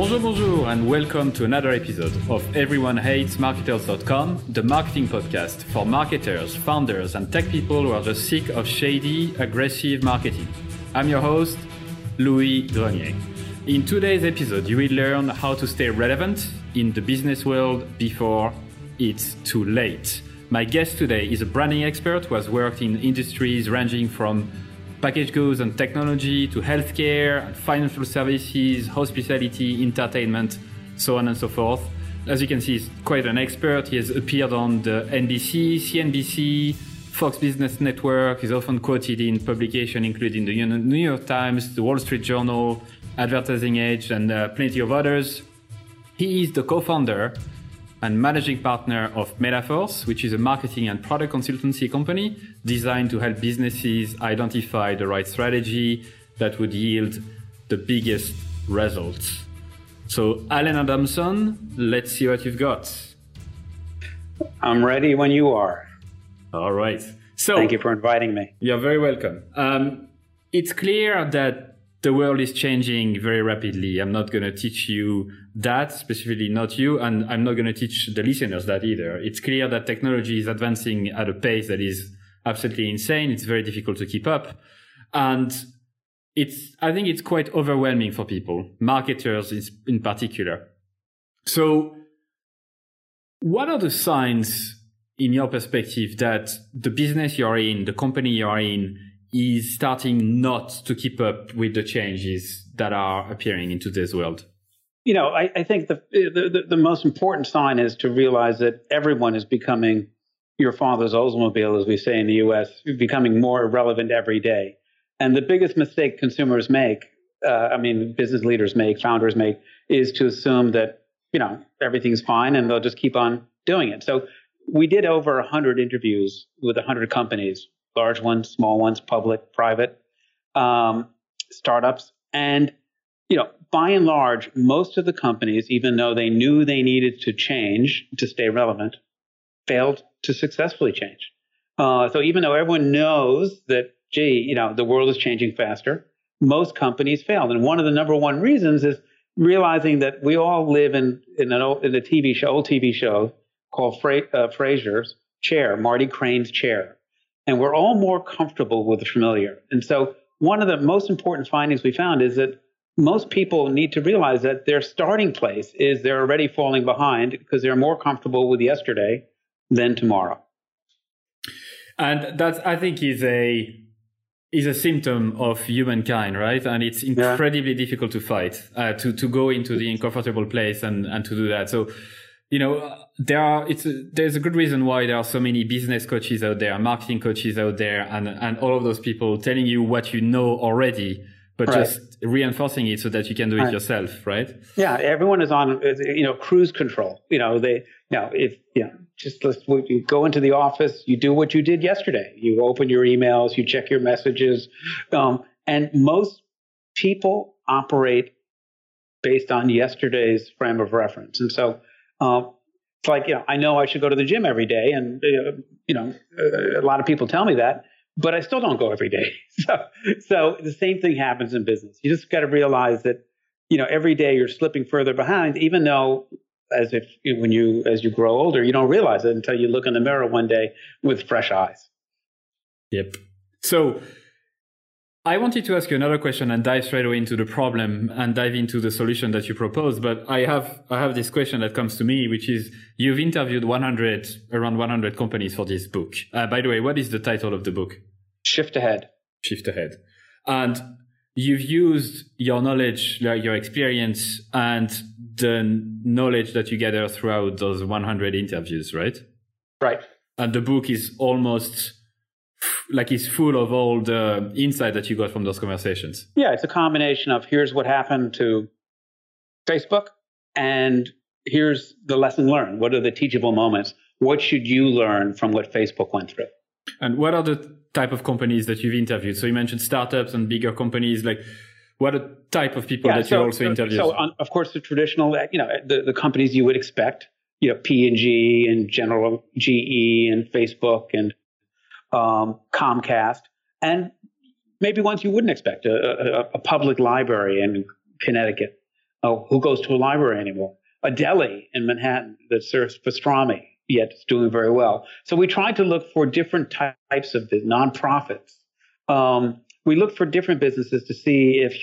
Bonjour, bonjour, and welcome to another episode of EveryoneHatesMarketers.com, the marketing podcast for marketers, founders, and tech people who are just sick of shady, aggressive marketing. I'm your host, Louis Dronier. In today's episode, you will learn how to stay relevant in the business world before it's too late. My guest today is a branding expert who has worked in industries ranging from packaged goods and technology to healthcare and financial services, hospitality, entertainment, so on and so forth. As you can see, he's quite an expert. He has appeared on the NBC, CNBC, Fox Business Network. He's often quoted in publication, including the New York Times, the Wall Street Journal, Advertising Age, and plenty of others. He is the co-founder and managing partner of Metaforce, which is a marketing and product consultancy company designed to help businesses identify the right strategy that would yield the biggest results. So, Allen Adamson, let's see what you've got. I'm ready when you are. All right. So, thank you for inviting me. You're very welcome. It's clear that the world is changing very rapidly. I'm not going to teach you that, specifically not you, and I'm not going to teach the listeners that either. It's clear that technology is advancing at a pace that is absolutely insane. It's very difficult to keep up. And I think it's quite overwhelming for people, marketers in particular. So what are the signs, in your perspective, that the business you're in, the company you're in, is starting not to keep up with the changes that are appearing in today's world? You know, I think the most important sign is to realize that everyone is becoming your father's Oldsmobile, as we say in the U.S., becoming more irrelevant every day. And the biggest mistake consumers make, business leaders make, founders make, is to assume that, you know, everything's fine and they'll just keep on doing it. So we did over 100 interviews with 100 companies. Large ones, small ones, public, private, startups. And, you know, by and large, most of the companies, even though they knew they needed to change to stay relevant, failed to successfully change. So even though everyone knows that, gee, you know, the world is changing faster, most companies failed. And one of the number one reasons is realizing that we all live in a TV show called Frasier's Chair, Marty Crane's Chair. And we're all more comfortable with the familiar. And so one of the most important findings we found is that most people need to realize that their starting place is they're already falling behind because they're more comfortable with yesterday than tomorrow. And that, I think, is a symptom of humankind, right? And it's incredibly difficult to fight, to go into the uncomfortable place and to do that. So, you know, there's a good reason why there are so many business coaches out there, marketing coaches out there, and all of those people telling you what you know already, but just reinforcing it so that you can do it yourself, right? Yeah, everyone is on, you know, cruise control. You know, you go into the office, you do what you did yesterday. You open your emails, you check your messages, and most people operate based on yesterday's frame of reference, and so. It's like, you know, I know I should go to the gym every day. And, you know, a lot of people tell me that, but I still don't go every day. So the same thing happens in business. You just got to realize that, you know, every day you're slipping further behind, even though as you grow older, you don't realize it until you look in the mirror one day with fresh eyes. Yep. So I wanted to ask you another question and dive straight away into the problem and dive into the solution that you proposed. But I have this question that comes to me, which is, you've interviewed around 100 companies for this book. By the way, what is the title of the book? Shift Ahead. Shift Ahead. And you've used your knowledge, your experience, and the knowledge that you gather throughout those 100 interviews, right? Right. And the book is almost like it's full of all the insight that you got from those conversations. Yeah, it's a combination of here's what happened to Facebook and here's the lesson learned. What are the teachable moments? What should you learn from what Facebook went through? And what are the type of companies that you've interviewed? So you mentioned startups and bigger companies. Like, what are type of people that you also interviewed? So, of course, the traditional, you know, the companies you would expect, you know, P&G and General GE and Facebook and Comcast, and maybe ones you wouldn't expect, a public library in Connecticut, Oh, who goes to a library anymore? A deli in Manhattan that serves pastrami, yet it's doing very well. So we tried to look for different types of nonprofits. We looked for different businesses to see if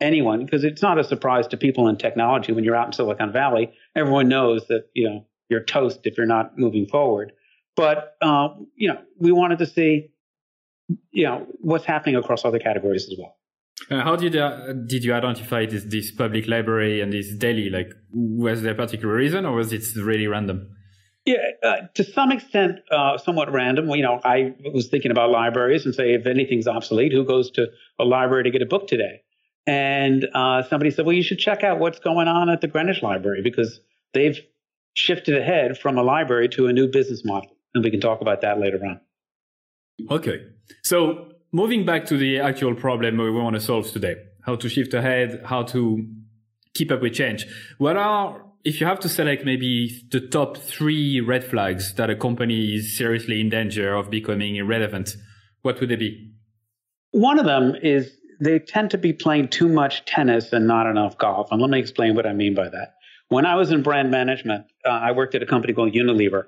anyone, because it's not a surprise to people in technology when you're out in Silicon Valley. Everyone knows that, you know, you're toast if you're not moving forward. But, you know, we wanted to see, you know, what's happening across other categories as well. How did you identify this public library and this deli? Like, was there a particular reason, or was it really random? Yeah, to some extent, somewhat random. You know, I was thinking about libraries and say, if anything's obsolete, who goes to a library to get a book today? And somebody said, well, you should check out what's going on at the Greenwich Library, because they've shifted ahead from a library to a new business model. And we can talk about that later on. Okay. So moving back to the actual problem we want to solve today, how to shift ahead, how to keep up with change. What are, if you have to select maybe the top three red flags that a company is seriously in danger of becoming irrelevant, what would they be? One of them is they tend to be playing too much tennis and not enough golf. And let me explain what I mean by that. When I was in brand management, I worked at a company called Unilever.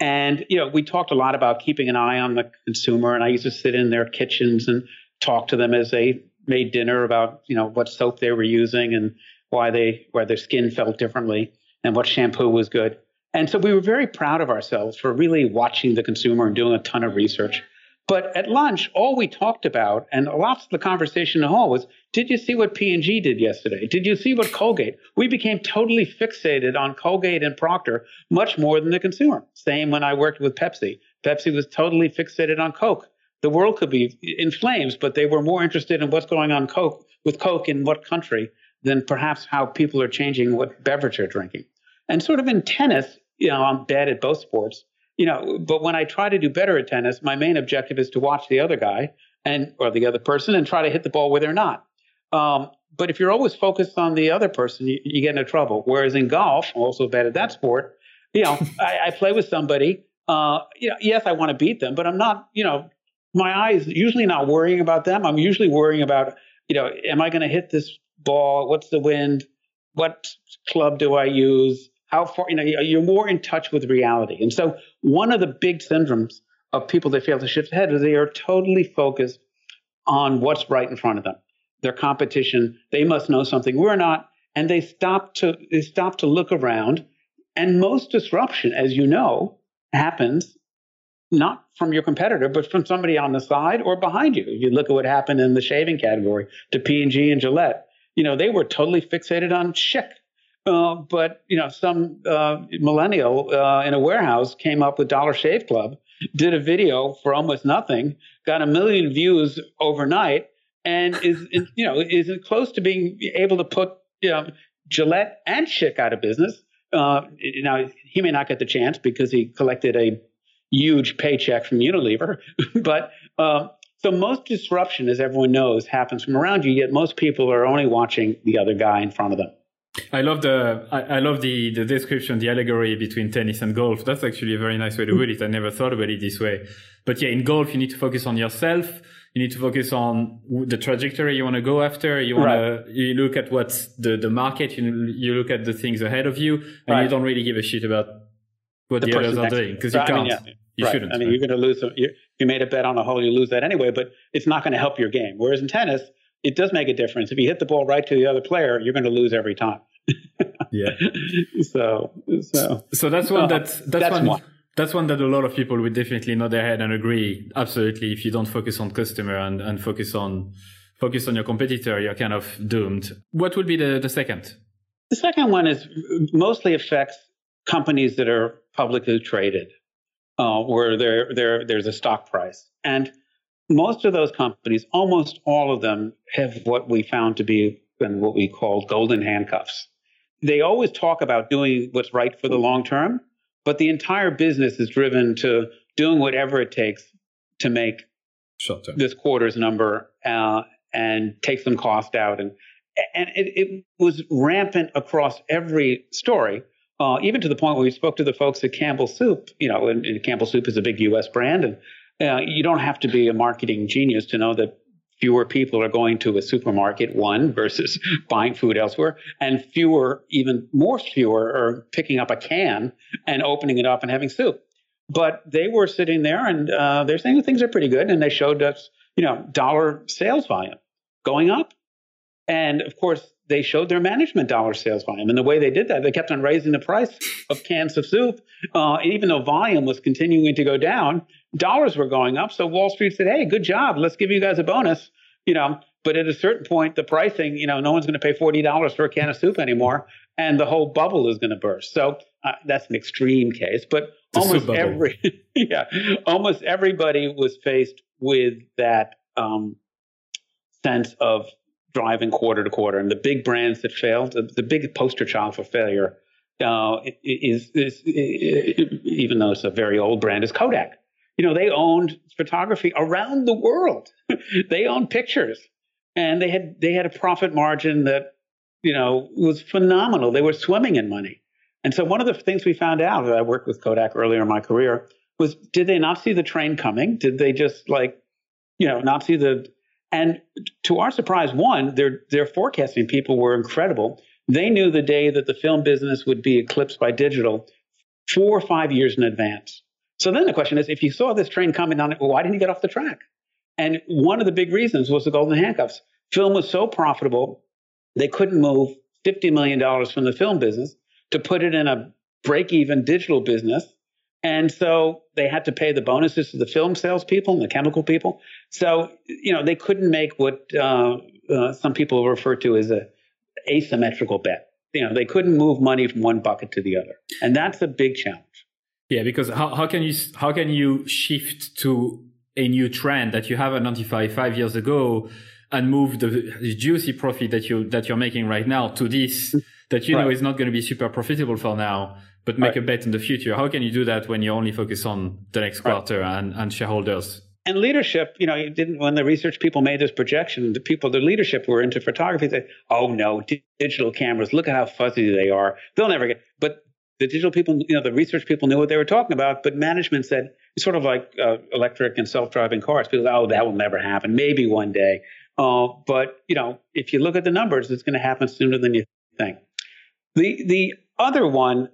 And, you know, we talked a lot about keeping an eye on the consumer. And I used to sit in their kitchens and talk to them as they made dinner about, you know, what soap they were using and why their skin felt differently and what shampoo was good. And so we were very proud of ourselves for really watching the consumer and doing a ton of research. But at lunch, all we talked about, and lots of the conversation at home, was, did you see what P&G did yesterday? Did you see what Colgate? We became totally fixated on Colgate and Procter much more than the consumer. Same when I worked with Pepsi. Pepsi was totally fixated on Coke. The world could be in flames, but they were more interested in what's going on with Coke in what country than perhaps how people are changing what beverage they're drinking. And sort of in tennis, you know, I'm bad at both sports. You know, but when I try to do better at tennis, my main objective is to watch the other guy or the other person and try to hit the ball where they're not. But if you're always focused on the other person, you get into trouble. Whereas in golf, I'm also bad at that sport. You know, I play with somebody. You know, yes, I want to beat them, but I'm not, you know, my eye is usually not worrying about them. I'm usually worrying about, you know, am I going to hit this ball? What's the wind? What club do I use? How far, you know, you're more in touch with reality. And so one of the big syndromes of people that fail to shift ahead is they are totally focused on what's right in front of them, their competition. They must know something we're not. And they stop to look around. And most disruption, as you know, happens not from your competitor, but from somebody on the side or behind you. You look at what happened in the shaving category to P&G and Gillette. You know, they were totally fixated on Schick. But, you know, some millennial in a warehouse came up with Dollar Shave Club, did a video for almost nothing, got 1 million views overnight, and is close to being able to put, you know, Gillette and Schick out of business. Now, he may not get the chance because he collected a huge paycheck from Unilever. But so most disruption, as everyone knows, happens from around you, yet most people are only watching the other guy in front of them. I love the description, the allegory between tennis and golf. That's actually a very nice way to put it. I never thought about it this way. But yeah, in golf, you need to focus on yourself. You need to focus on the trajectory you want to go after. You want to, you look at what's the market. You look at the things ahead of you, and you don't really give a shit about what the others are doing, because you can't. You shouldn't. I mean, you're going to lose. You made a bet on a hole, you lose that anyway. But it's not going to help your game. Whereas in tennis, it does make a difference. If you hit the ball right to the other player, you're going to lose every time. Yeah. So that's one that's one. That's one that a lot of people would definitely nod their head and agree. Absolutely. If you don't focus on customer and focus on your competitor, you're kind of doomed. What would be the second? The second one is mostly affects companies that are publicly traded, where there's a stock price. And most of those companies, almost all of them, have what we found to be what we call golden handcuffs. They always talk about doing what's right for the long term, but the entire business is driven to doing whatever it takes to make this quarter's number and take some cost out. And it was rampant across every story, even to the point where we spoke to the folks at Campbell's Soup. You know, and Campbell's Soup is a big U.S. brand, and you don't have to be a marketing genius to know that Fewer people are going to a supermarket, one, versus buying food elsewhere. And fewer, even more fewer, are picking up a can and opening it up and having soup. But they were sitting there and they're saying things are pretty good. And they showed us, dollar sales volume going up. And of course, they showed their management dollar sales volume. And the way they did that, they kept on raising the price of cans of soup. And even though volume was continuing to go down, dollars were going up. So Wall Street said, hey, good job. Let's give you guys a bonus. But at a certain point, the pricing, no one's going to pay $40 for a can of soup anymore. And the whole bubble is going to burst. So that's an extreme case. But almost everybody was faced with that sense of driving quarter to quarter. And the big brands that failed, the big poster child for failure even though it's a very old brand, is Kodak. They owned photography around the world. They owned pictures, and they had a profit margin that, was phenomenal. They were swimming in money. And so one of the things we found out, I worked with Kodak earlier in my career, was did they not see the train coming? Did they just not see the... And to our surprise, one, their forecasting people were incredible. They knew the day that the film business would be eclipsed by digital 4 or 5 years in advance. So then the question is, if you saw this train coming on it, why didn't you get off the track? And one of the big reasons was the golden handcuffs. Film was so profitable, they couldn't move $50 million from the film business to put it in a break-even digital business. And so they had to pay the bonuses to the film salespeople and the chemical people. So, they couldn't make what some people refer to as an asymmetrical bet. They couldn't move money from one bucket to the other. And that's a big challenge. Yeah, because how can you shift to a new trend that you haven't identified 5 years ago and move the juicy profit that you're making right now to this that you know is not going to be super profitable for now, but make a bet in the future? How can you do that when you only focus on the next quarter and shareholders? And leadership, when the research people made this projection, the leadership were into photography. They said, oh no, digital cameras, look at how fuzzy they are. They'll never get, but the digital people, the research people knew what they were talking about, but management said, it's sort of like electric and self-driving cars. People say, oh, that will never happen. Maybe one day. But, if you look at the numbers, it's going to happen sooner than you think. The other one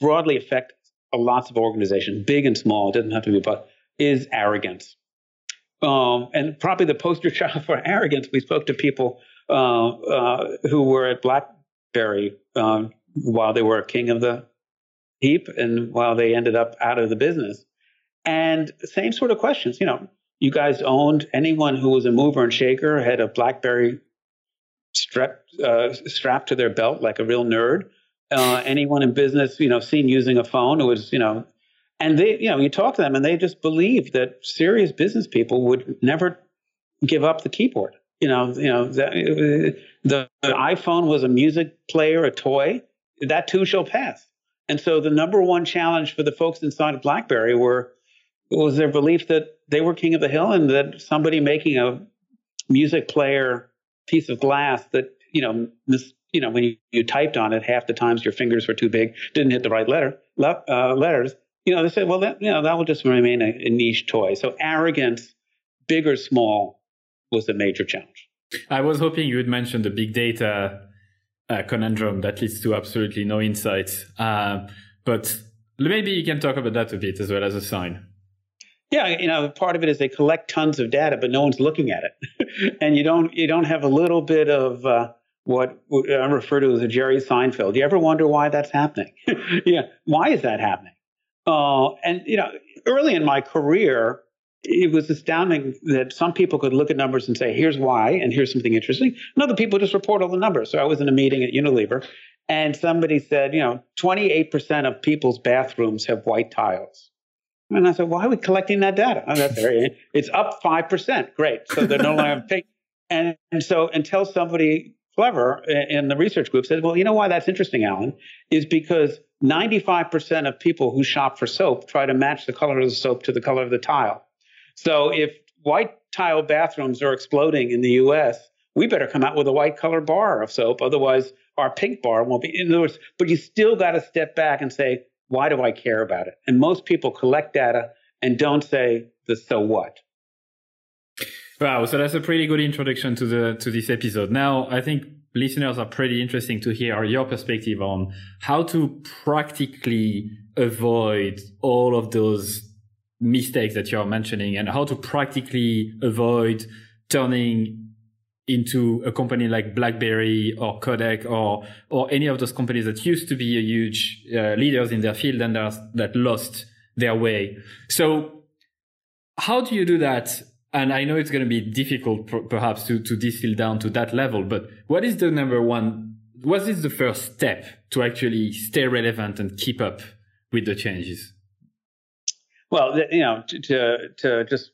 broadly affects lots of organizations, big and small, it doesn't have to be big, is arrogance. And probably the poster child for arrogance, we spoke to people who were at BlackBerry while they were king of the heap and while they ended up out of the business. And same sort of questions, you guys owned anyone who was a mover and shaker, had a BlackBerry strapped to their belt like a real nerd. Anyone in business, seen using a phone, it was, and they, you talk to them and they just believe that serious business people would never give up the keyboard. The iPhone was a music player, a toy. That too shall pass. And so the number one challenge for the folks inside of BlackBerry was their belief that they were king of the hill and that somebody making a music player piece of glass that, when you typed on it, half the times your fingers were too big, didn't hit the right letters, they said, well, that will just remain a niche toy. So arrogance, big or small, was a major challenge. I was hoping you would mention the big data conundrum that leads to absolutely no insights. But maybe you can talk about that a bit as well as a sign. Yeah, part of it is they collect tons of data, but no one's looking at it. And you don't have a little bit of what I refer to as a Jerry Seinfeld. You ever wonder why that's happening? Yeah, why is that happening? Early in my career, it was astounding that some people could look at numbers and say, here's why, and here's something interesting. And other people just report all the numbers. So I was in a meeting at Unilever, and somebody said, 28% of people's bathrooms have white tiles. And I said, why are we collecting that data? Oh, that's very, it's up 5%. Great. So they're no longer paying. And so until somebody clever in the research group said, well, you know why that's interesting, Alan, is because 95% of people who shop for soap try to match the color of the soap to the color of the tile. So if white tile bathrooms are exploding in the U.S., we better come out with a white color bar of soap. Otherwise, our pink bar won't be. In other words, but you still got to step back and say, why do I care about it? And most people collect data and don't say the so what. Wow, so that's a pretty good introduction to the to this episode. Now, I think listeners are pretty interesting to hear your perspective on how to practically avoid all of those mistakes that you're mentioning and how to practically avoid turning into a company like BlackBerry or Kodak or any of those companies that used to be a huge leaders in their field and that lost their way. So how do you do that? And I know it's going to be difficult perhaps to distill down to that level, but what is the number one, what is the first step to actually stay relevant and keep up with the changes? Well, you know, to just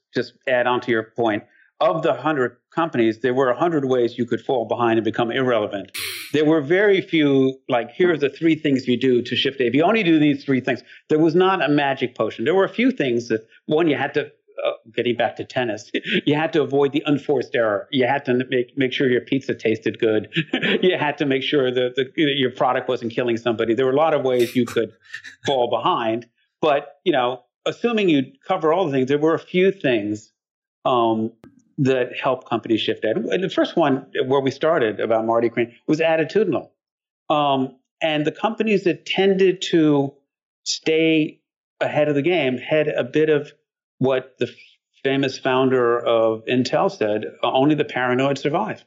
add on to your point, of the 100 companies, there were 100 ways you could fall behind and become irrelevant. There were very few, like, here's the three things you do to shift. If you only do these three things, there was not a magic potion. There were a few things that, one, you had to, getting back to tennis, you had to avoid the unforced error. You had to make sure your pizza tasted good. You had to make sure that your product wasn't killing somebody. There were a lot of ways you could fall behind, but, you know, assuming you cover all the things, there were a few things that help companies shift. And the first one, where we started about Marty Crane, was attitudinal. And the companies that tended to stay ahead of the game had a bit of what the famous founder of Intel said: "Only the paranoid survive."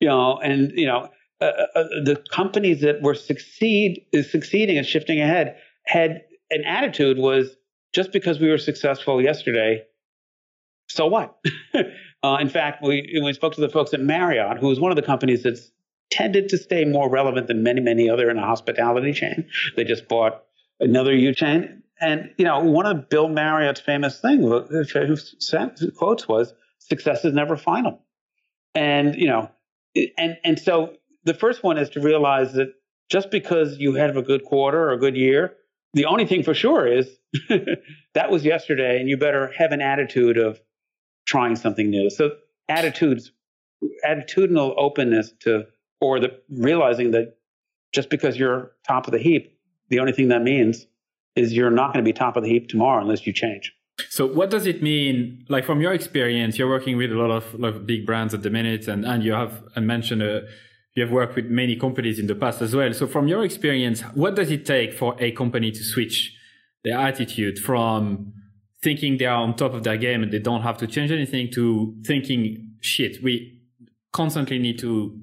You know, and you know, the companies that were succeeding and shifting ahead had an attitude was, just because we were successful yesterday, so what? In fact, we spoke to the folks at Marriott, who was one of the companies that's tended to stay more relevant than many other in a hospitality chain. They just bought another U chain. And, you know, one of Bill Marriott's famous quotes was, "Success is never final." And, you know, and so the first one is to realize that just because you have a good quarter or a good year, the only thing for sure is that was yesterday, and you better have an attitude of trying something new. So attitudinal openness to, or the realizing that just because you're top of the heap, the only thing that means is you're not going to be top of the heap tomorrow unless you change. So what does it mean, like from your experience, you're working with a lot of big brands at the minute, and you have mentioned you have worked with many companies in the past as well. So from your experience, what does it take for a company to switch their attitude from thinking they are on top of their game and they don't have to change anything to thinking, shit, we constantly need to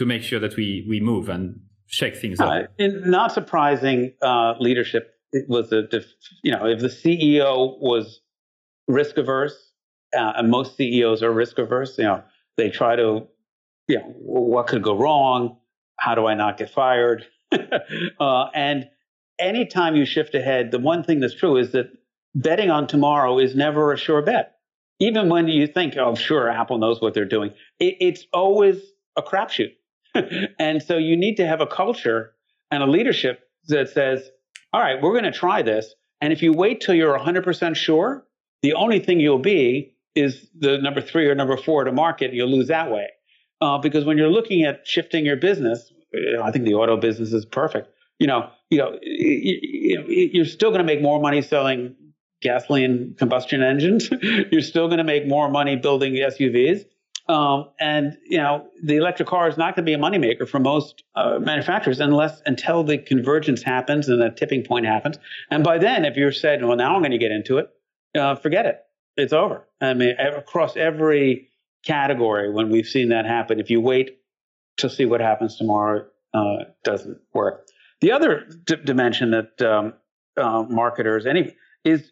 make sure that we move and shake things up? Not surprising, leadership was if the CEO was risk averse, and most CEOs are risk averse, you know, they try to, you know, what could go wrong? How do I not get fired? And anytime you shift ahead, the one thing that's true is that betting on tomorrow is never a sure bet. Even when you think, oh, sure, Apple knows what they're doing, it's always a crapshoot. And so you need to have a culture and a leadership that says, all right, we're going to try this. And if you wait till you're 100% sure, the only thing you'll be is the number 3 or number 4 to market, and you'll lose that way. Because when you're looking at shifting your business, I think the auto business is perfect. You're still going to make more money selling gasoline combustion engines. You're still going to make more money building SUVs. And, you know, the electric car is not going to be a moneymaker for most manufacturers until the convergence happens and the tipping point happens. And by then, if you're said, well, now I'm going to get into it, forget it. It's over. I mean, across every category, when we've seen that happen, if you wait to see what happens tomorrow, it doesn't work. The other dimension that marketers is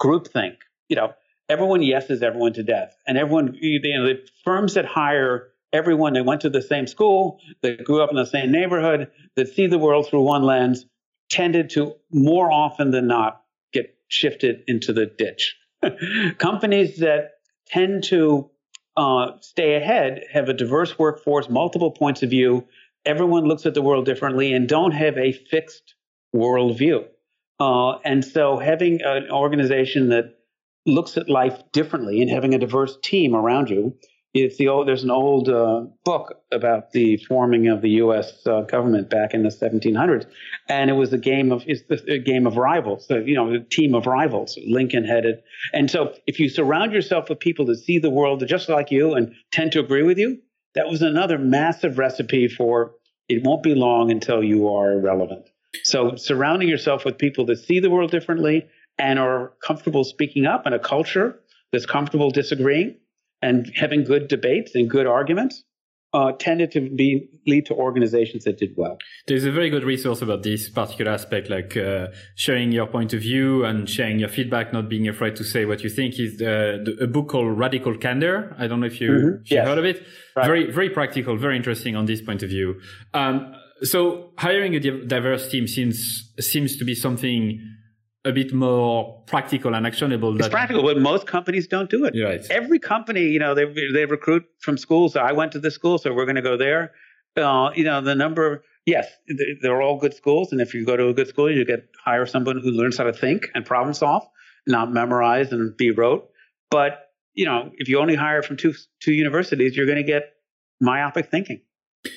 groupthink. You know, everyone yeses everyone to death, and everyone, the firms that hire everyone, they went to the same school, they grew up in the same neighborhood, that see the world through one lens, tended to more often than not get shifted into the ditch. Companies that tend to stay ahead, have a diverse workforce, multiple points of view. Everyone looks at the world differently and don't have a fixed worldview. And so having an organization that looks at life differently and having a diverse team around you It's the old. There's an old book about the forming of the U.S. Government back in the 1700s, and it was a game of rivals. A team of rivals. Lincoln headed, and so if you surround yourself with people that see the world just like you and tend to agree with you, that was another massive recipe for it won't be long until you are irrelevant. So surrounding yourself with people that see the world differently and are comfortable speaking up in a culture that's comfortable disagreeing. And having good debates and good arguments tended to lead to organizations that did well. There's a very good resource about this particular aspect, like sharing your point of view and sharing your feedback, not being afraid to say what you think. Is a book called Radical Candor. I don't know if you heard of it. Right. Very, very practical, very interesting on this point of view. So hiring a diverse team seems to be something a bit more practical and actionable. It's practical, but most companies don't do it. Right. Every company, they recruit from schools. So I went to this school, so we're going to go there. They're all good schools. And if you go to a good school, you get hire someone who learns how to think and problem solve, not memorize and be rote. But, if you only hire from two universities, you're going to get myopic thinking.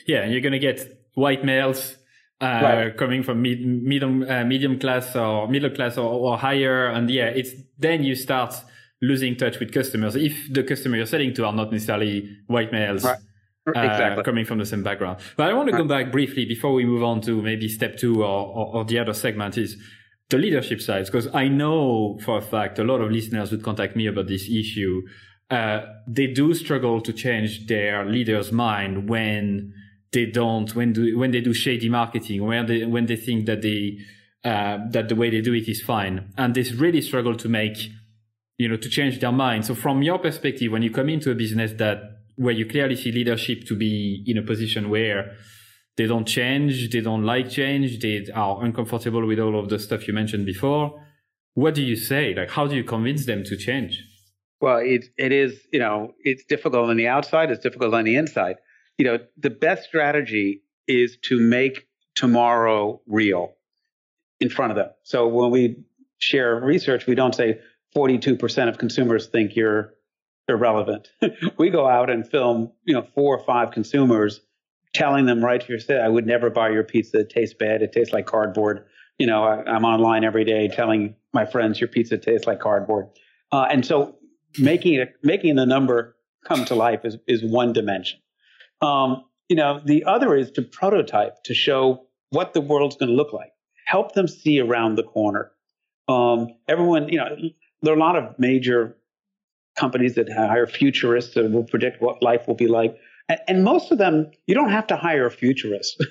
Yeah, and you're going to get white males. Coming from medium class or middle class or higher, and it's then you start losing touch with customers if the customer you're selling to are not necessarily white males coming from the same background. But I want to go back briefly before we move on to maybe step two or the other segment is the leadership side, because I know for a fact a lot of listeners would contact me about this issue. They do struggle to change their leader's mind when they do shady marketing, when they think that that the way they do it is fine, and they really struggle to to change their mind. So from your perspective, when you come into a business where you clearly see leadership to be in a position where they don't change, they don't like change, they are uncomfortable with all of the stuff you mentioned before, what do you say? Like, how do you convince them to change? Well, it is it's difficult on the outside, it's difficult on the inside. The best strategy is to make tomorrow real in front of them. So when we share research, we don't say 42% of consumers think you're irrelevant. We go out and film, 4 or 5 consumers telling them right to your set, I would never buy your pizza. It tastes bad. It tastes like cardboard. I'm online every day telling my friends your pizza tastes like cardboard. And so making the number come to life is one dimension. The other is to prototype, to show what the world's going to look like. Help them see around the corner. Everyone, there are a lot of major companies that hire futurists that will predict what life will be like. And most of them, you don't have to hire a futurist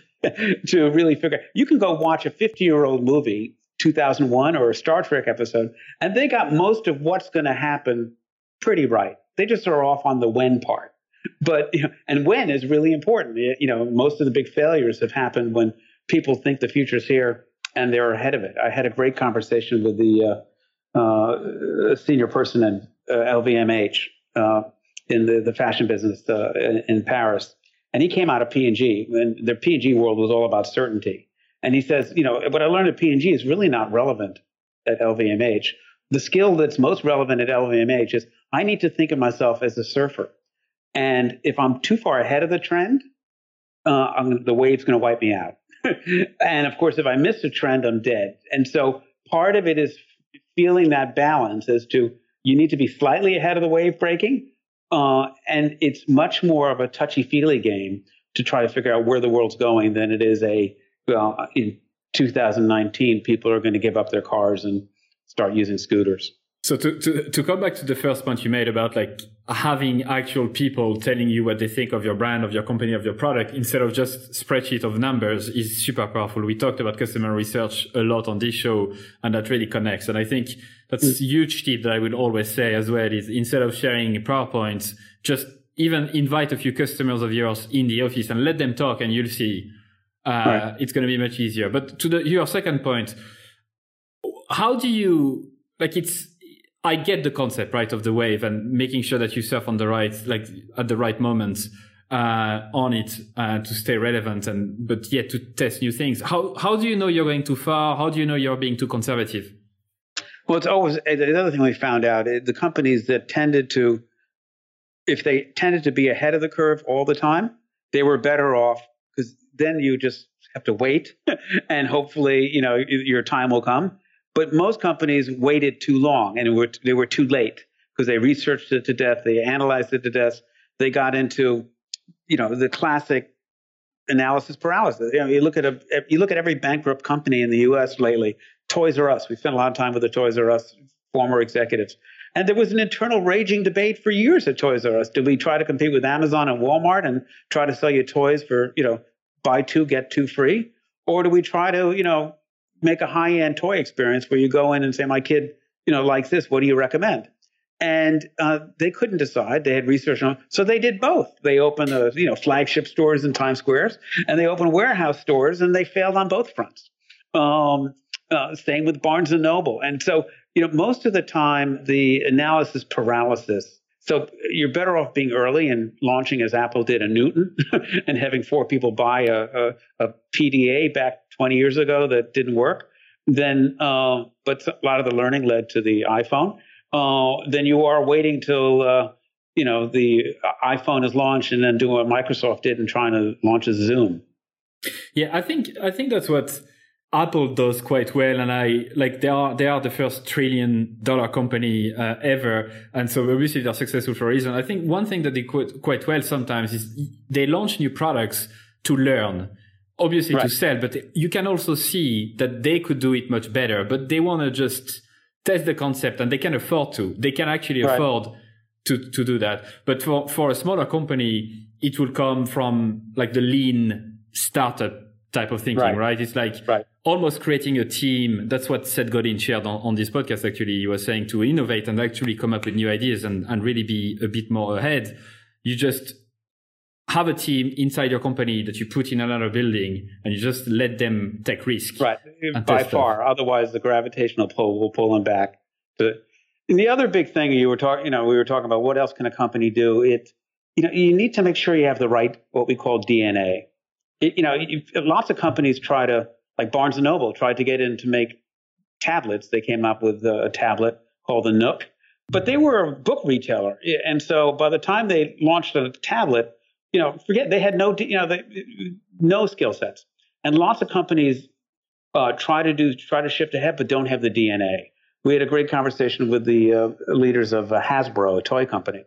to really figure out. You can go watch a 50-year-old movie, 2001, or a Star Trek episode, and they got most of what's going to happen pretty right. They just are off on the when part. But and when is really important. Most of the big failures have happened when people think the future's here and they're ahead of it. I had a great conversation with the senior person in LVMH in the fashion business in Paris, and he came out of P&G, and the P&G world was all about certainty. And he says, what I learned at P&G is really not relevant at LVMH. The skill that's most relevant at LVMH is I need to think of myself as a surfer. And if I'm too far ahead of the trend, the wave's going to wipe me out. And of course, if I miss a trend, I'm dead. And so part of it is feeling that balance as to you need to be slightly ahead of the wave breaking. And it's much more of a touchy-feely game to try to figure out where the world's going than it is in 2019, people are going to give up their cars and start using scooters. So to come back to the first point you made about like having actual people telling you what they think of your brand, of your company, of your product, instead of just spreadsheet of numbers is super powerful. We talked about customer research a lot on this show, and that really connects. And I think that's a huge tip that I would always say as well is instead of sharing PowerPoints, just even invite a few customers of yours in the office and let them talk and you'll see it's going to be much easier. But to your second point, how do you I get the concept, right, of the wave and making sure that you surf on the right, like at the right moments on it to stay relevant but yet to test new things. How do you know you're going too far? How do you know you're being too conservative? Well, it's always the other thing we found out, the companies that tended to if they tended to be ahead of the curve all the time, they were better off, because then you just have to wait and hopefully, you know, your time will come. But most companies waited too long and they were too late, because they researched it to death. They analyzed it to death. They got into, you know, the classic analysis paralysis. You know, you look at every bankrupt company in the U.S. lately. Toys R Us. We spent a lot of time with the Toys R Us former executives. And there was an internal raging debate for years at Toys R Us. Do we try to compete with Amazon and Walmart and try to sell you toys for, you know, buy two, get two free? Or do we try to, you know, make a high-end toy experience where you go in and say, my kid, you know, likes this, what do you recommend? And they couldn't decide. They had research on, so they did both. They opened the, you know, flagship stores in Times Square, and they opened warehouse stores, and they failed on both fronts. Same with Barnes & Noble. And so, you know, most of the time, the analysis paralysis. So you're better off being early and launching, as Apple did, a Newton and having four people buy a PDA back 20 years ago that didn't work. Then, but a lot of the learning led to the iPhone. Then you are waiting till, you know, the iPhone is launched and then doing what Microsoft did and trying to launch a Zoom. Yeah, I think that's what Apple does quite well, and I like they are the first $1 trillion company ever, and so obviously they're successful for a reason. I think one thing that they quite well sometimes is they launch new products to learn, obviously, right, to sell, but you can also see that they could do it much better, but they want to just test the concept, and they can afford to. They can actually, right, afford to do that. But for a smaller company, it will come from like the lean startup type of thinking, right? It's like, right, almost creating a team. That's what Seth Godin shared on this podcast, actually. He was saying to innovate and actually come up with new ideas and really be a bit more ahead. You just have a team inside your company that you put in another building and you just let them take risk. Right, by far. Stuff. Otherwise, the gravitational pull will pull them back. But, and the other big thing we were talking about, what else can a company do? You need to make sure you have the right, what we call DNA. Lots of companies try to, like Barnes & Noble, tried to get in to make tablets. They came up with a tablet called the Nook, but they were a book retailer. And so by the time they launched a tablet, you know, they had no skill sets. And lots of companies try to shift ahead, but don't have the DNA. We had a great conversation with the leaders of Hasbro, a toy company.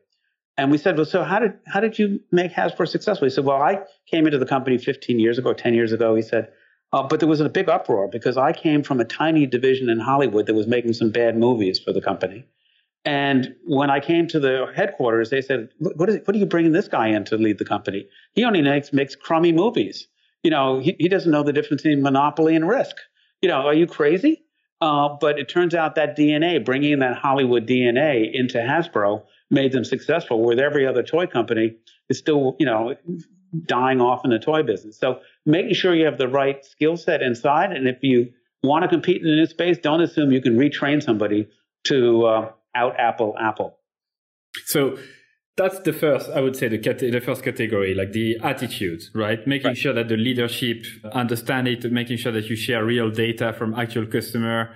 And we said, well, so how did you make Hasbro successful? He said, well, I came into the company 15 years ago, 10 years ago. He said, but there was a big uproar because I came from a tiny division in Hollywood that was making some bad movies for the company. And when I came to the headquarters, they said, what are you bringing this guy in to lead the company? He only makes crummy movies. You know, he doesn't know the difference between Monopoly and Risk. You know, are you crazy? But it turns out that DNA, bringing that Hollywood DNA into Hasbro, made them successful, where every other toy company is still, you know, dying off in the toy business. So making sure you have the right skill set inside. And if you want to compete in a new space, don't assume you can retrain somebody to out-Apple Apple. So that's the first, I would say, the first category, like the attitude, right? Making sure that the leadership understand it, making sure that you share real data from actual customer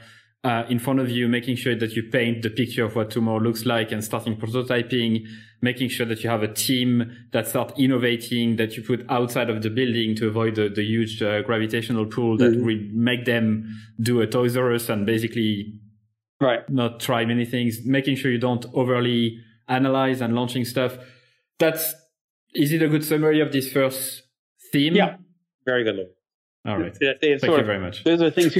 in front of you, making sure that you paint the picture of what tomorrow looks like and starting prototyping, making sure that you have a team that start innovating, that you put outside of the building to avoid the huge gravitational pull that will make them do a Toys R Us and basically not try many things, making sure you don't overly analyze and launching stuff. Is it a good summary of this first theme? Yeah, very good. All right. Thank you very much. Those are things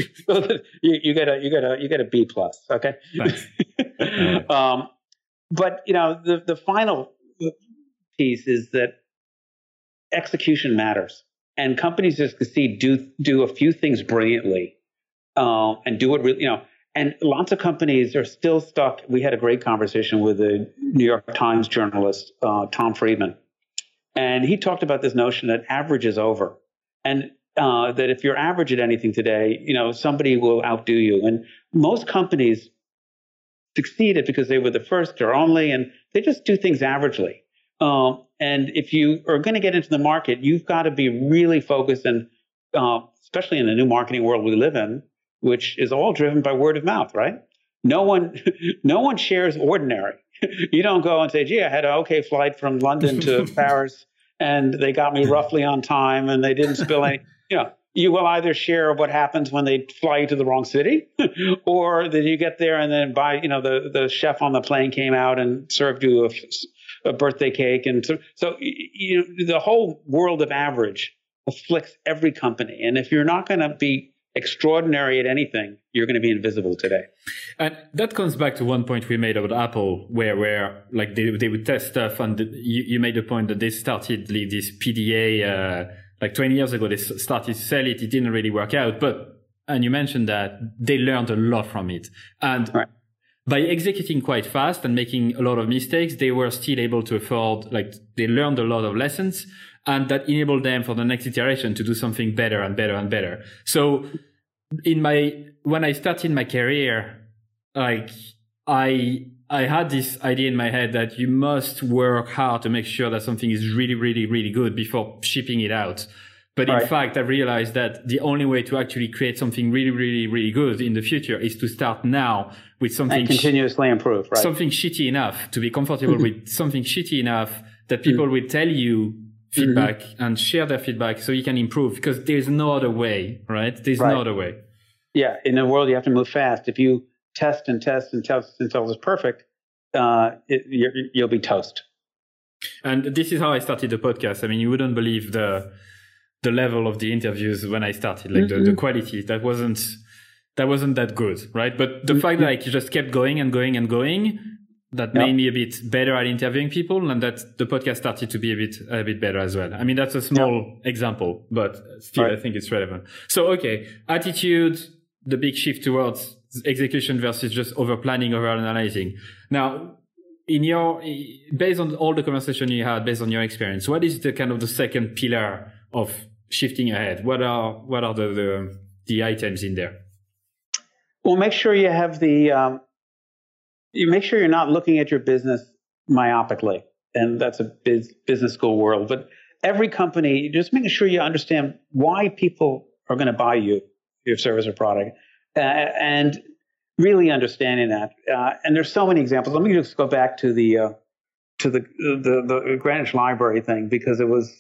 you get a B plus. Okay. Thanks. Right. But you know, the final piece is that execution matters, and companies that succeed do a few things brilliantly, and do it really. You know, and lots of companies are still stuck. We had a great conversation with a New York Times journalist, Tom Friedman, and he talked about this notion that average is over, and that if you're average at anything today, you know, somebody will outdo you. And most companies succeeded because they were the first or only, and they just do things averagely. And if you are going to get into the market, you've got to be really focused, and especially in the new marketing world we live in, which is all driven by word of mouth, right? No one shares ordinary. You don't go and say, gee, I had an okay flight from London to Paris and they got me roughly on time and they didn't spill any, you know. You will either share what happens when they fly you to the wrong city, or that you get there and then by, you know, the chef on the plane came out and served you a birthday cake. And so you know, the whole world of average afflicts every company. And if you're not going to be extraordinary at anything, you're going to be invisible today. And that comes back to one point we made about Apple, where like they would test stuff, and you made the point that they started this PDA, like 20 years ago, they started to sell it. It didn't really work out. And you mentioned that they learned a lot from it. And right. By executing quite fast and making a lot of mistakes, they were still able to afford, like they learned a lot of lessons, and that enabled them for the next iteration to do something better and better and better. So when I started my career, like I had this idea in my head that you must work hard to make sure that something is really, really, really good before shipping it out. But in fact, I realized that the only way to actually create something really, really, really good in the future is to start now with something and continuously improve, right? Something shitty enough to be comfortable with something shitty enough that people will tell you feedback and share their feedback so you can improve, because there's no other way, right? There's no other way. Yeah. In the world, you have to move fast. If you test and test and test until it's perfect, you'll be toast. And this is how I started the podcast. I mean, you wouldn't believe the level of the interviews when I started, like the quality. That wasn't that good, right? But the fact that I just kept going and going and going, that made me a bit better at interviewing people, and that the podcast started to be a bit better as well. I mean, that's a small example, but still, I think it's relevant. So, okay, attitude, the big shift towards execution versus just over planning, over analyzing. Now, based on all the conversation you had, based on your experience, what is the kind of the second pillar of shifting ahead? What are the items in there? Well, make sure you have make sure you're not looking at your business myopically, and that's a business school world. But every company, just making sure you understand why people are going to buy your service or product. And really understanding that, and there's so many examples. Let me just go back to the Greenwich Library thing, because it was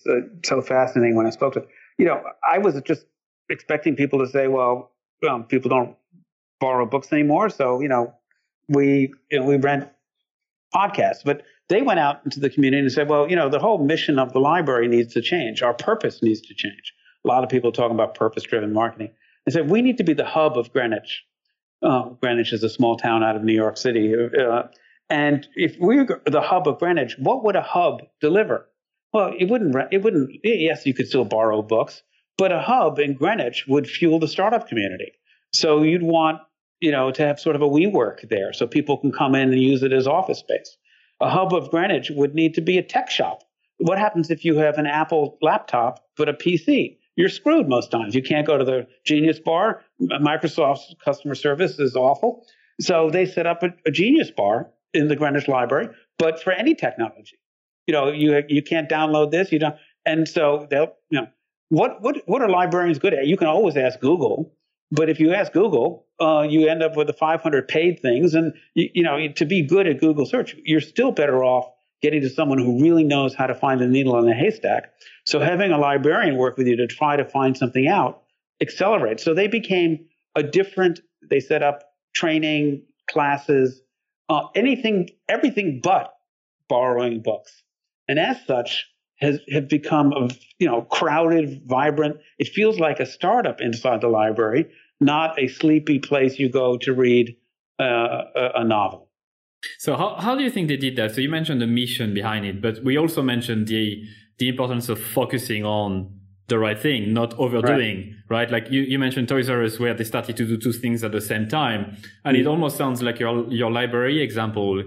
so fascinating when I spoke to. You know, I was just expecting people to say, "Well, people don't borrow books anymore, so we rent podcasts." But they went out into the community and said, "Well, the whole mission of the library needs to change. Our purpose needs to change." A lot of people talking about purpose-driven marketing. They said, we need to be the hub of Greenwich. Greenwich is a small town out of New York City. And if we were the hub of Greenwich, what would a hub deliver? Well, it wouldn't. Yes, you could still borrow books, but a hub in Greenwich would fuel the startup community. So you'd want, to have sort of a WeWork there so people can come in and use it as office space. A hub of Greenwich would need to be a tech shop. What happens if you have an Apple laptop but a PC? You're screwed most times. You can't go to the Genius Bar. Microsoft's customer service is awful. So they set up a Genius Bar in the Greenwich Library, but for any technology. You can't download this. You don't. And so they'll, what are librarians good at? You can always ask Google. But if you ask Google, you end up with the 500 paid things. And, to be good at Google search, you're still better off getting to someone who really knows how to find the needle in the haystack. So having a librarian work with you to try to find something out accelerates. So they became they set up training, classes, everything but borrowing books. And as such, have become crowded, vibrant. It feels like a startup inside the library, not a sleepy place you go to read a novel. So how do you think they did that? So you mentioned the mission behind it, but we also mentioned the importance of focusing on the right thing, not overdoing, right? Like you mentioned Toys R Us, where they started to do two things at the same time. And it almost sounds like your library example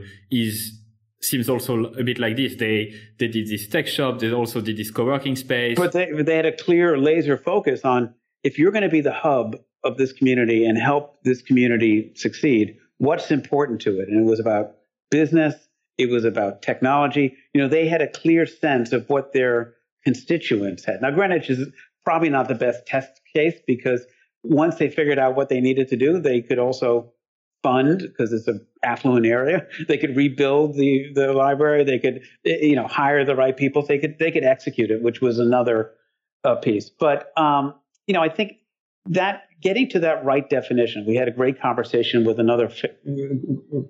seems also a bit like this. They did this tech shop. They also did this co-working space. But they had a clear laser focus on, if you're going to be the hub of this community and help this community succeed, what's important to it? And it was about business. It was about technology. They had a clear sense of what their constituents had. Now, Greenwich is probably not the best test case, because once they figured out what they needed to do, they could also fund, because it's an affluent area. They could rebuild the library. They could, you know, hire the right people. They could execute it, which was another piece. But, you know, I think that getting to that right definition, we had a great conversation with another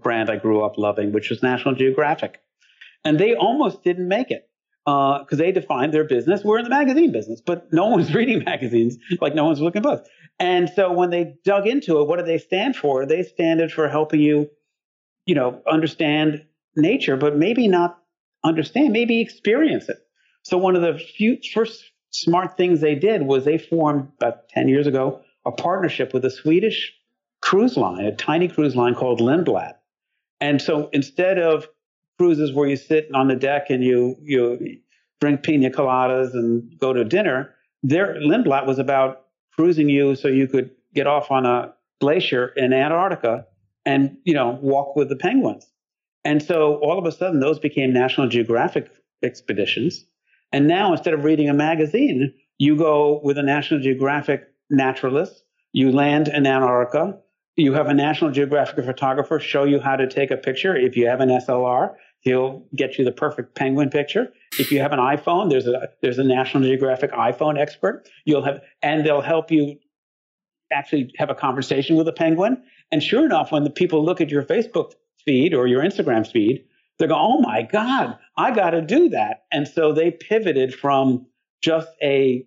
brand I grew up loving, which was National Geographic. And they almost didn't make it because they defined their business. We're in the magazine business, but no one's reading magazines, like no one's looking at books. And so when they dug into it, what do they stand for? They stand for helping you, you know, understand nature, but maybe not understand, maybe experience it. So one of the first smart things they did was they formed about 10 years ago a partnership with a Swedish cruise line, a tiny cruise line called Lindblad. And so instead of cruises where you sit on the deck and you drink pina coladas and go to dinner, their Lindblad was about cruising you so you could get off on a glacier in Antarctica and, you know, walk with the penguins. And so all of a sudden those became National Geographic expeditions. And now instead of reading a magazine, you go with a National Geographic naturalist, you land in Antarctica, you have a National Geographic photographer show you how to take a picture. If you have an SLR, he'll get you the perfect penguin picture. If you have an iPhone, there's a National Geographic iPhone expert. They'll help you actually have a conversation with a penguin. And sure enough, when the people look at your Facebook feed or your Instagram feed, they go, "Oh my God, I got to do that." And so they pivoted from just a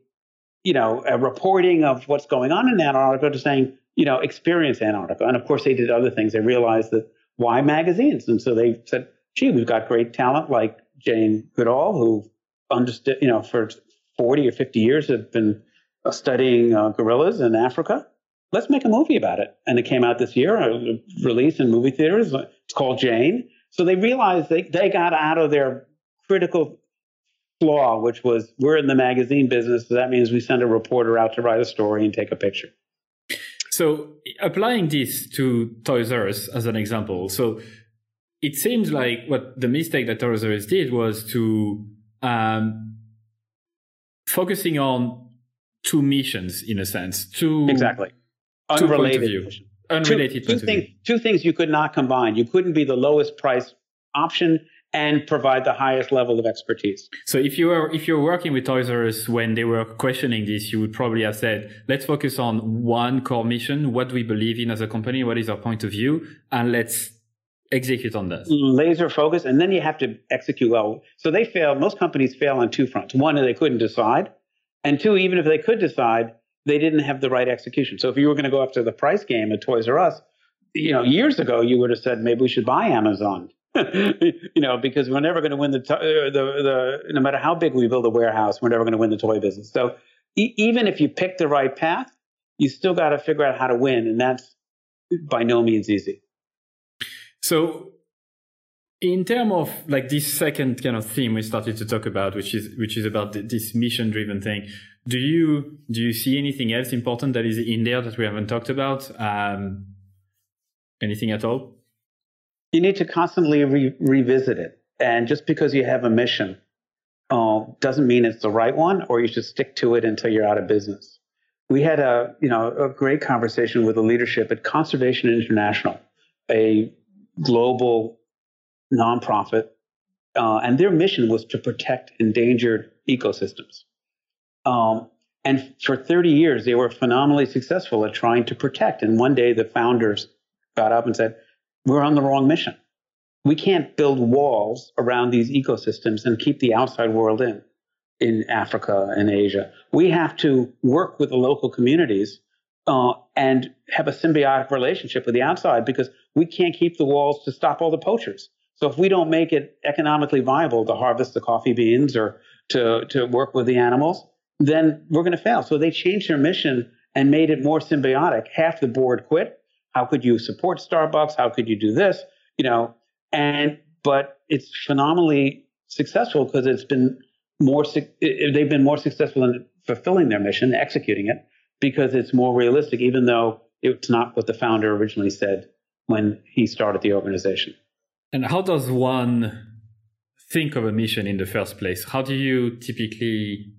reporting of what's going on in Antarctica to saying, you know, experience Antarctica. And of course, they did other things. They realized that why magazines, and so they said, "Gee, we've got great talent like Jane Goodall, who understood, you know, for 40 or 50 years have been studying gorillas in Africa. Let's make a movie about it." And it came out this year, released in movie theaters. It's called Jane. So they realized they got out of their critical flaw, which was we're in the magazine business, so that means we send a reporter out to write a story and take a picture. So applying this to Toys R Us as an example, so it seems like what the mistake that Toys R Us did was to focusing on two missions, in a sense, two things you could not combine. You couldn't be the lowest price option and provide the highest level of expertise. So if you're working with Toys R Us when they were questioning this, you would probably have said, let's focus on one core mission, what we believe in as a company, what is our point of view, and let's execute on that. Laser focus, and then you have to execute well. So they fail. Most companies fail on two fronts. One, they couldn't decide. And two, even if they could decide, they didn't have the right execution. So if you were going to go after the price game at Toys R Us, you know, years ago, you would have said, maybe we should buy Amazon, you know, because we're never going to win the no matter how big we build a warehouse, we're never going to win the toy business. So even if you pick the right path, you still got to figure out how to win. And that's by no means easy. So in terms of like this second kind of theme we started to talk about, which is about this mission driven thing, do you see anything else important that is in there that we haven't talked about? Anything at all? You need to constantly revisit it. And just because you have a mission doesn't mean it's the right one, or you should stick to it until you're out of business. We had a great conversation with the leadership at Conservation International, a global nonprofit, and their mission was to protect endangered ecosystems. And for 30 years, they were phenomenally successful at trying to protect. And one day the founders got up and said, we're on the wrong mission. We can't build walls around these ecosystems and keep the outside world in Africa and Asia. We have to work with the local communities and have a symbiotic relationship with the outside, because we can't keep the walls to stop all the poachers. So if we don't make it economically viable to harvest the coffee beans or to work with the animals, then we're going to fail. So they changed their mission and made it more symbiotic. Half the board quit. How could you support Starbucks? How could you do this? You know, but it's phenomenally successful because they've been more successful in fulfilling their mission, executing it, because it's more realistic, even though it's not what the founder originally said when he started the organization. And how does one think of a mission in the first place? How do you typically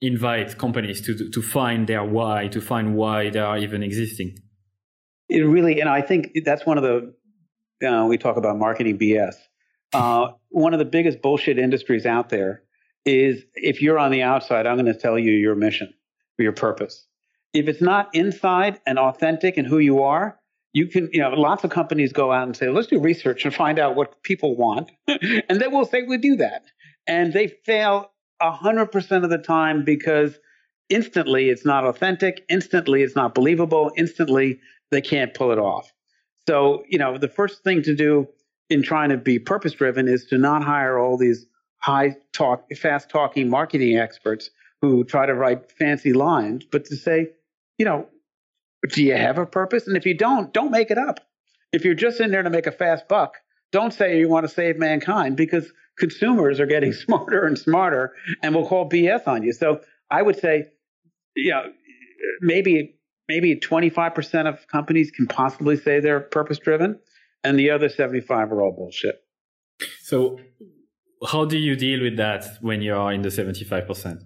invite companies to find their why, to find why they are even existing? It really, and I think that's one of the we talk about marketing BS. One of the biggest bullshit industries out there is if you're on the outside, I'm going to tell you your mission, your purpose. If it's not inside and authentic and who you are, you can, lots of companies go out and say, let's do research and find out what people want. And then we'll say we do that. And they fail 100% of the time because instantly it's not authentic. Instantly it's not believable. Instantly they can't pull it off. So, the first thing to do in trying to be purpose-driven is to not hire all these fast-talking marketing experts who try to write fancy lines, but to say, do you have a purpose? And if you don't make it up. If you're just in there to make a fast buck, don't say you want to save mankind, because consumers are getting smarter and smarter and will call BS on you. So I would say, maybe 25% of companies can possibly say they're purpose-driven, and the other 75 are all bullshit. So how do you deal with that when you are in the 75%?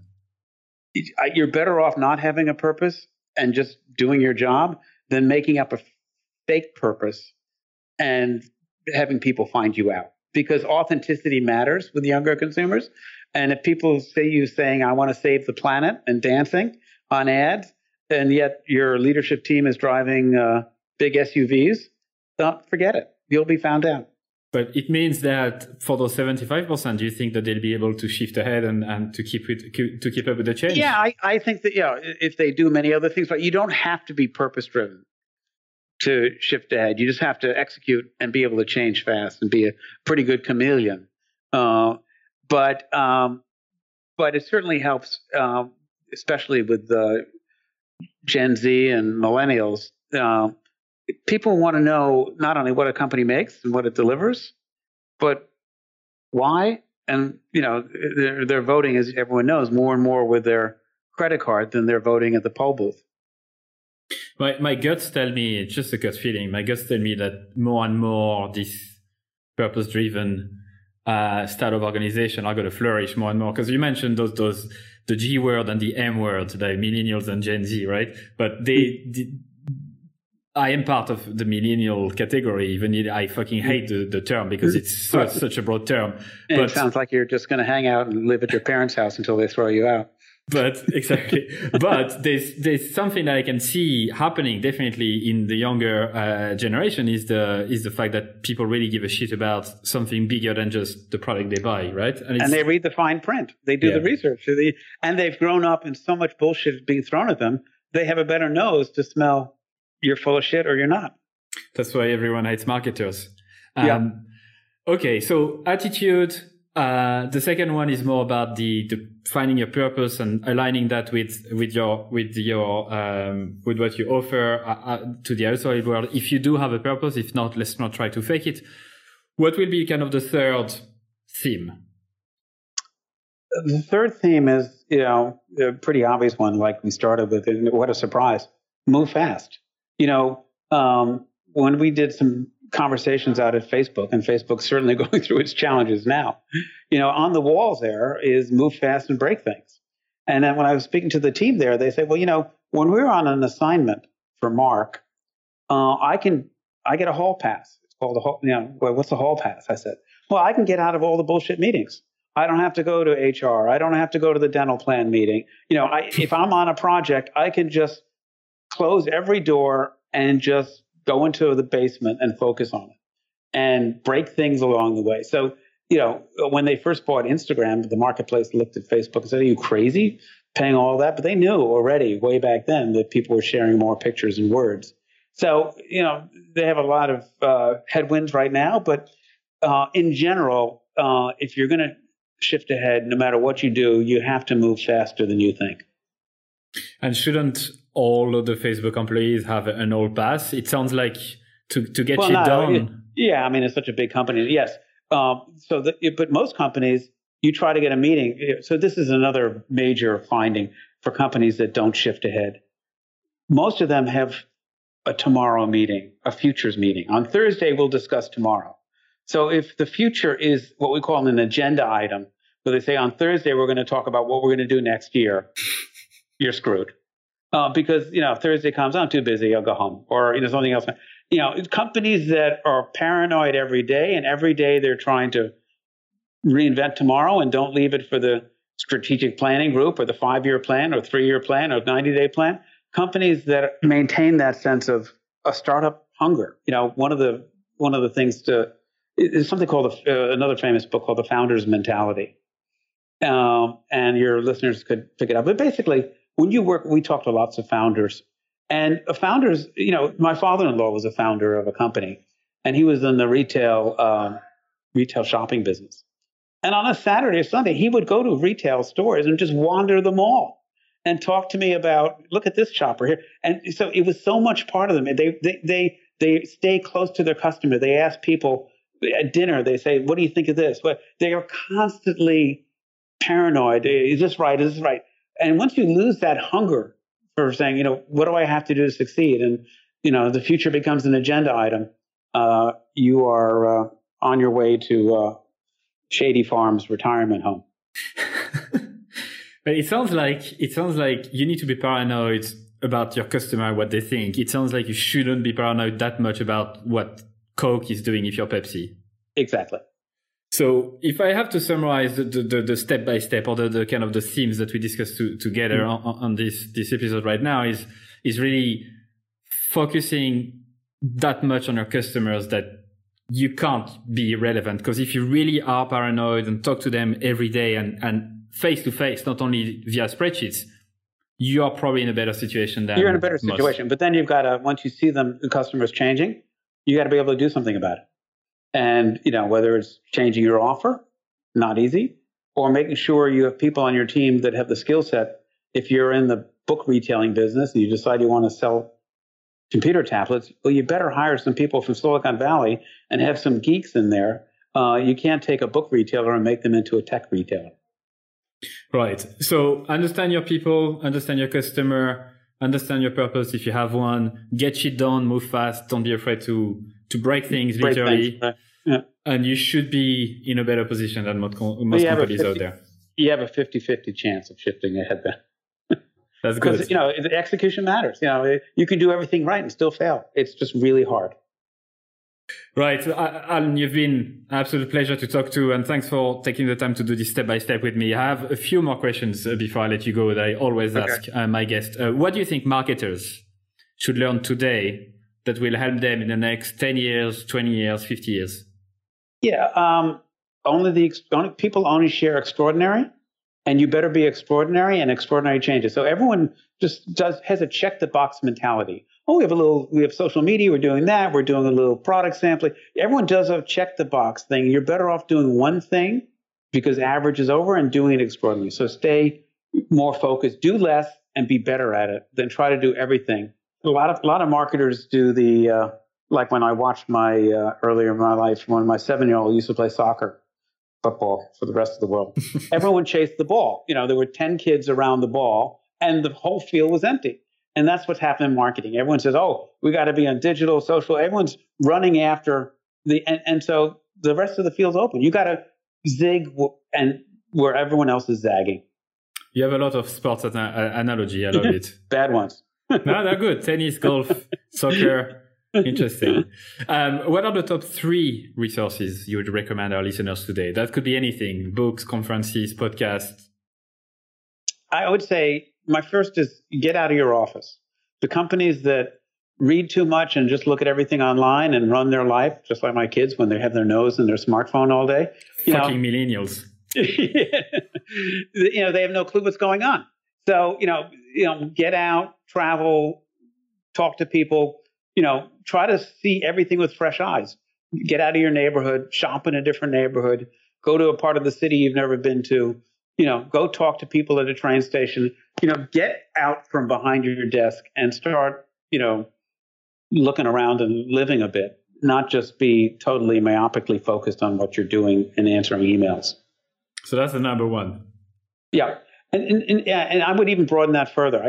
You're better off not having a purpose and just doing your job than making up a fake purpose and having people find you out, because authenticity matters with younger consumers. And if people see you saying, I want to save the planet and dancing on ads, and yet your leadership team is driving big SUVs, don't forget it. You'll be found out. But it means that for those 75%, do you think that they'll be able to shift ahead and to keep up with the change? Yeah, I think that, if they do many other things, but you don't have to be purpose-driven to shift ahead. You just have to execute and be able to change fast and be a pretty good chameleon. But it certainly helps, especially with the Gen Z and millennials. People want to know not only what a company makes and what it delivers, but why. And, they're voting, as everyone knows, more and more with their credit card than they're voting at the poll booth. My guts tell me, it's just a gut feeling, my guts tell me that more and more this purpose-driven startup organization are going to flourish more and more. Because you mentioned the G word and the M word, the millennials and Gen Z, right? But I am part of the millennial category, even if I fucking hate the term, because it's such a broad term. But it sounds like you're just going to hang out and live at your parents' house until they throw you out. But exactly. But there's something that I can see happening definitely in the younger generation is the fact that people really give a shit about something bigger than just the product they buy, right? And they read the fine print. They do the research. And they've grown up in so much bullshit being thrown at them. They have a better nose to smell you're full of shit or you're not. That's why everyone hates marketers. Okay, so attitude. The second one is more about the finding your purpose and aligning that with what you offer to the outside world. If you do have a purpose, if not, let's not try to fake it. What will be kind of the third theme? The third theme is, a pretty obvious one, like we started with, and what a surprise. Move fast. When we did some conversations out at Facebook, and Facebook's certainly going through its challenges now, on the walls there is move fast and break things. And then when I was speaking to the team there, they said, well, when we're on an assignment for Mark, I get a hall pass. It's called a hall, what's a hall pass? I said, well, I can get out of all the bullshit meetings. I don't have to go to HR. I don't have to go to the dental plan meeting. If I'm on a project, I can just close every door and just go into the basement and focus on it and break things along the way. So, when they first bought Instagram, the marketplace looked at Facebook and said, are you crazy paying all that? But they knew already way back then that people were sharing more pictures and words. So, they have a lot of headwinds right now. But in general, if you're going to shift ahead, no matter what you do, you have to move faster than you think. And shouldn't all of the Facebook employees have an old pass? It sounds like to get done. Yeah, I mean, it's such a big company. Yes. But most companies, you try to get a meeting. So this is another major finding for companies that don't shift ahead. Most of them have a tomorrow meeting, a futures meeting. On Thursday, we'll discuss tomorrow. So if the future is what we call an agenda item, where they say on Thursday, we're going to talk about what we're going to do next year, you're screwed. Because, Thursday comes, I'm too busy, I'll go home, or, something else. you know, companies that are paranoid every day, and every day they're trying to reinvent tomorrow and don't leave it for the strategic planning group or the 5-year plan or 3-year plan or 90-day plan. Companies that maintain that sense of a startup hunger. You know, one of the things to is something called another famous book called The Founder's Mentality. And your listeners could pick it up. But basically, when you work, we talk to lots of founders. And founders, you know, my father-in-law was a founder of a company, and he was in the retail shopping business. And on a Saturday or Sunday, he would go to retail stores and just wander the mall and talk to me about, look at this shopper here. And so it was so much part of them. They stay close to their customer. They ask people at dinner, they say, what do you think of this? Well, they are constantly paranoid. Is this right? Is this right? And once you lose that hunger for saying, you know, what do I have to do to succeed? And, you know, the future becomes an agenda item. You are on your way to Shady Farms retirement home. But it sounds like you need to be paranoid about your customer, what they think. It sounds like you shouldn't be paranoid that much about what Coke is doing if you're Pepsi. Exactly. So if I have to summarize the step by step or the kind of the themes that we discussed together on this episode right now is really focusing that much on your customers that you can't be irrelevant, because if you really are paranoid and talk to them every day and face to face, not only via spreadsheets, you are probably in a better situation than most. But then you've got to, once you see them, the customers changing, you got to be able to do something about it. And, you know, whether it's changing your offer, not easy, or making sure you have people on your team that have the skill set. If you're in the book retailing business and you decide you want to sell computer tablets, well, you better hire some people from Silicon Valley and have some geeks in there. You can't take a book retailer and make them into a tech retailer. Right. So understand your people, understand your customer, understand your purpose if you have one, get shit done, move fast, don't be afraid to break things literally, right? Yeah. And you should be in a better position than most companies out there. You have a 50-50 chance of shifting ahead then. That's good. Because, you know, execution matters. You know, you can do everything right and still fail. It's just really hard. Right. Allen, you've been an absolute pleasure to talk to, and thanks for taking the time to do this step-by-step with me. I have a few more questions before I let you go that I always ask my guest. What do you think marketers should learn today that will help them in the next 10 years, 20 years, 50 years? Yeah. People only share extraordinary, and you better be extraordinary, and extraordinary changes. So everyone just has a check the box mentality. Oh, we have social media. We're doing that. We're doing a little product sampling. Everyone does a check the box thing. You're better off doing one thing because average is over and doing it extraordinary. So stay more focused, do less and be better at it than try to do everything. A lot of marketers do the like when I watched earlier in my life, when my 7-year-old used to play football for the rest of the world. Everyone chased the ball. You know, there were 10 kids around the ball and the whole field was empty. And that's what's happened in marketing. Everyone says, oh, we got to be on digital, social. Everyone's running after and so the rest of the field's open. You got to zig and where everyone else is zagging. You have a lot of sports analogy. I love it. Bad ones. No, they're good. Tennis, golf, soccer. Interesting. What are the top 3 resources you would recommend our listeners today? That could be anything, books, conferences, podcasts. I would say my first is get out of your office. The companies that read too much and just look at everything online and run their life, just like my kids when they have their nose in their smartphone all day. Fucking millennials. You know, they have no clue what's going on. So, you know, get out, travel, talk to people, you know, try to see everything with fresh eyes. Get out of your neighborhood, shop in a different neighborhood, go to a part of the city you've never been to, you know, go talk to people at a train station, you know, get out from behind your desk and start, you know, looking around and living a bit, not just be totally myopically focused on what you're doing and answering emails. So that's the number one. Yeah. And I would even broaden that further.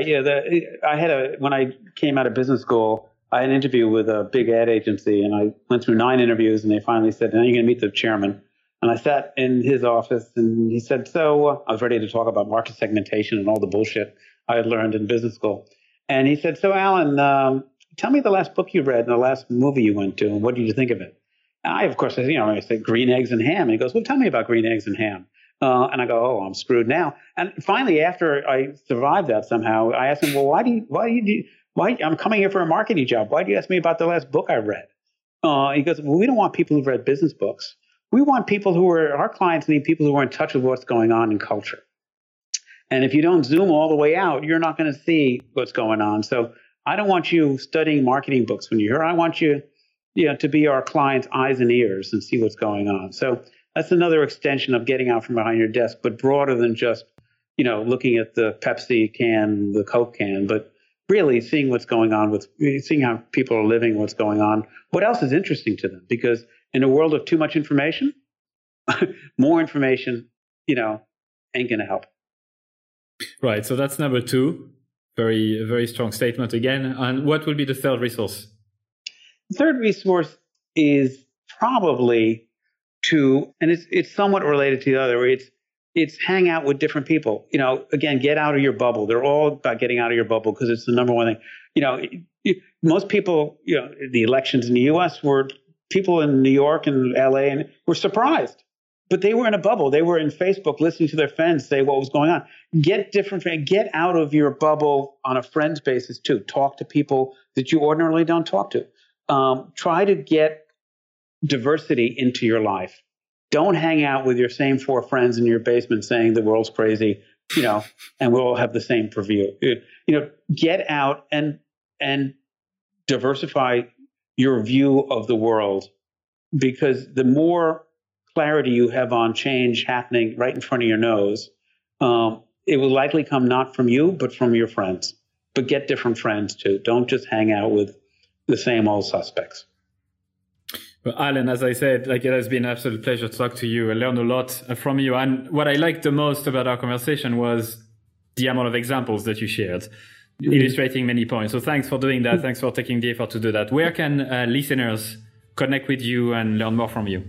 When I came out of business school, I had an interview with a big ad agency, and I went through 9 interviews, and they finally said, "Now you're going to meet the chairman." And I sat in his office, and he said, "So I was ready to talk about market segmentation and all the bullshit I had learned in business school." And he said, "So Allen, tell me the last book you read and the last movie you went to, and what did you think of it? I, of course, I said green eggs and ham. And he goes, well, tell me about green eggs and ham. And I go, oh, I'm screwed now. And finally, after I survived that somehow, I asked him, well, why I'm coming here for a marketing job. Why do you ask me about the last book I read? He goes, well, we don't want people who've read business books. We want people who are, our clients need people who are in touch with what's going on in culture. And if you don't zoom all the way out, you're not going to see what's going on. So I don't want you studying marketing books when you're here. I want you, to be our clients' eyes and ears and see what's going on. So that's another extension of getting out from behind your desk, but broader than just, looking at the Pepsi can, the Coke can, but really seeing what's going on with, seeing how people are living, what's going on, what else is interesting to them. Because in a world of too much information, more information, ain't going to help. Right. So that's number two. Very, very strong statement again. And what would be the third resource? The third resource is probably to, and it's somewhat related to the other. It's hang out with different people. Again, get out of your bubble. They're all about getting out of your bubble because it's the number one thing. Most people, the elections in the U.S. were people in New York and L.A. and were surprised. But they were in a bubble. They were in Facebook listening to their friends say what was going on. Get out of your bubble on a friends basis too. Talk to people that you ordinarily don't talk to. Try to get diversity into your life. Don't hang out with your same four friends in your basement saying the world's crazy, and we'll all have the same purview. Get out and diversify your view of the world, because the more clarity you have on change happening right in front of your nose, it will likely come not from you, but from your friends. But get different friends too. Don't just hang out with the same old suspects. Well, Allen, as I said, it has been an absolute pleasure to talk to you. I learned a lot from you. And what I liked the most about our conversation was the amount of examples that you shared, illustrating many points. So thanks for doing that. Thanks for taking the effort to do that. Where can listeners connect with you and learn more from you?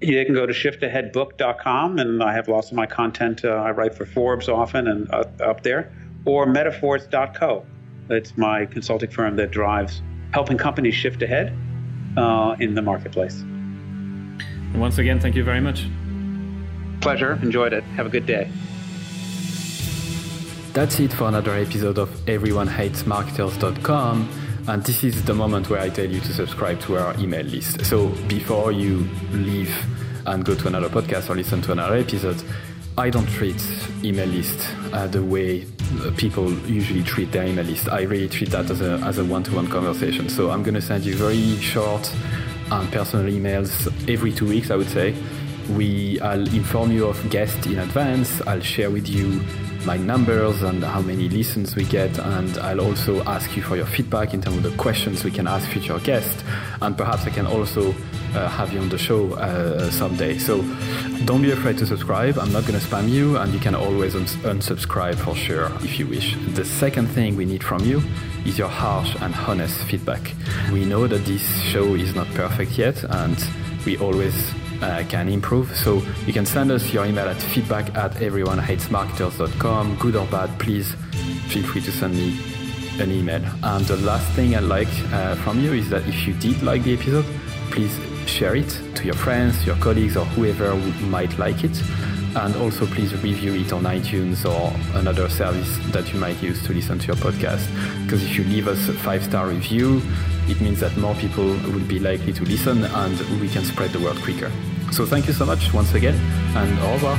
They can go to shiftaheadbook.com, and I have lots of my content. I write for Forbes often and up there, or metaphors.co. That's my consulting firm that drives helping companies shift ahead in the marketplace. And once again, thank you very much. Pleasure. Enjoyed it. Have a good day. That's it for another episode of EveryoneHatesMarketers.com. And this is the moment where I tell you to subscribe to our email list. So before you leave and go to another podcast or listen to another episode, I don't treat email list the way people usually treat their email list. I really treat that as a one-to-one conversation. So I'm going to send you very short and personal emails every 2 weeks, I would say. I'll inform you of guests in advance. I'll share with you my numbers and how many listens we get, and I'll also ask you for your feedback in terms of the questions we can ask future guests, and perhaps I can also have you on the show someday. So don't be afraid to subscribe. I'm not going to spam you, and you can always unsubscribe for sure if you wish. The second thing we need from you is your harsh and honest feedback. We know that this show is not perfect yet, and we always can improve. So you can send us your email at feedback@everyonehatesmarketers.com. Good or bad, please feel free to send me an email. And the last thing I'd like from you is that if you did like the episode, please share it to your friends, your colleagues, or whoever might like it. And also please review it on iTunes or another service that you might use to listen to your podcast. Because if you leave us a 5-star review, it means that more people will be likely to listen and we can spread the word quicker. So thank you so much once again, and au revoir.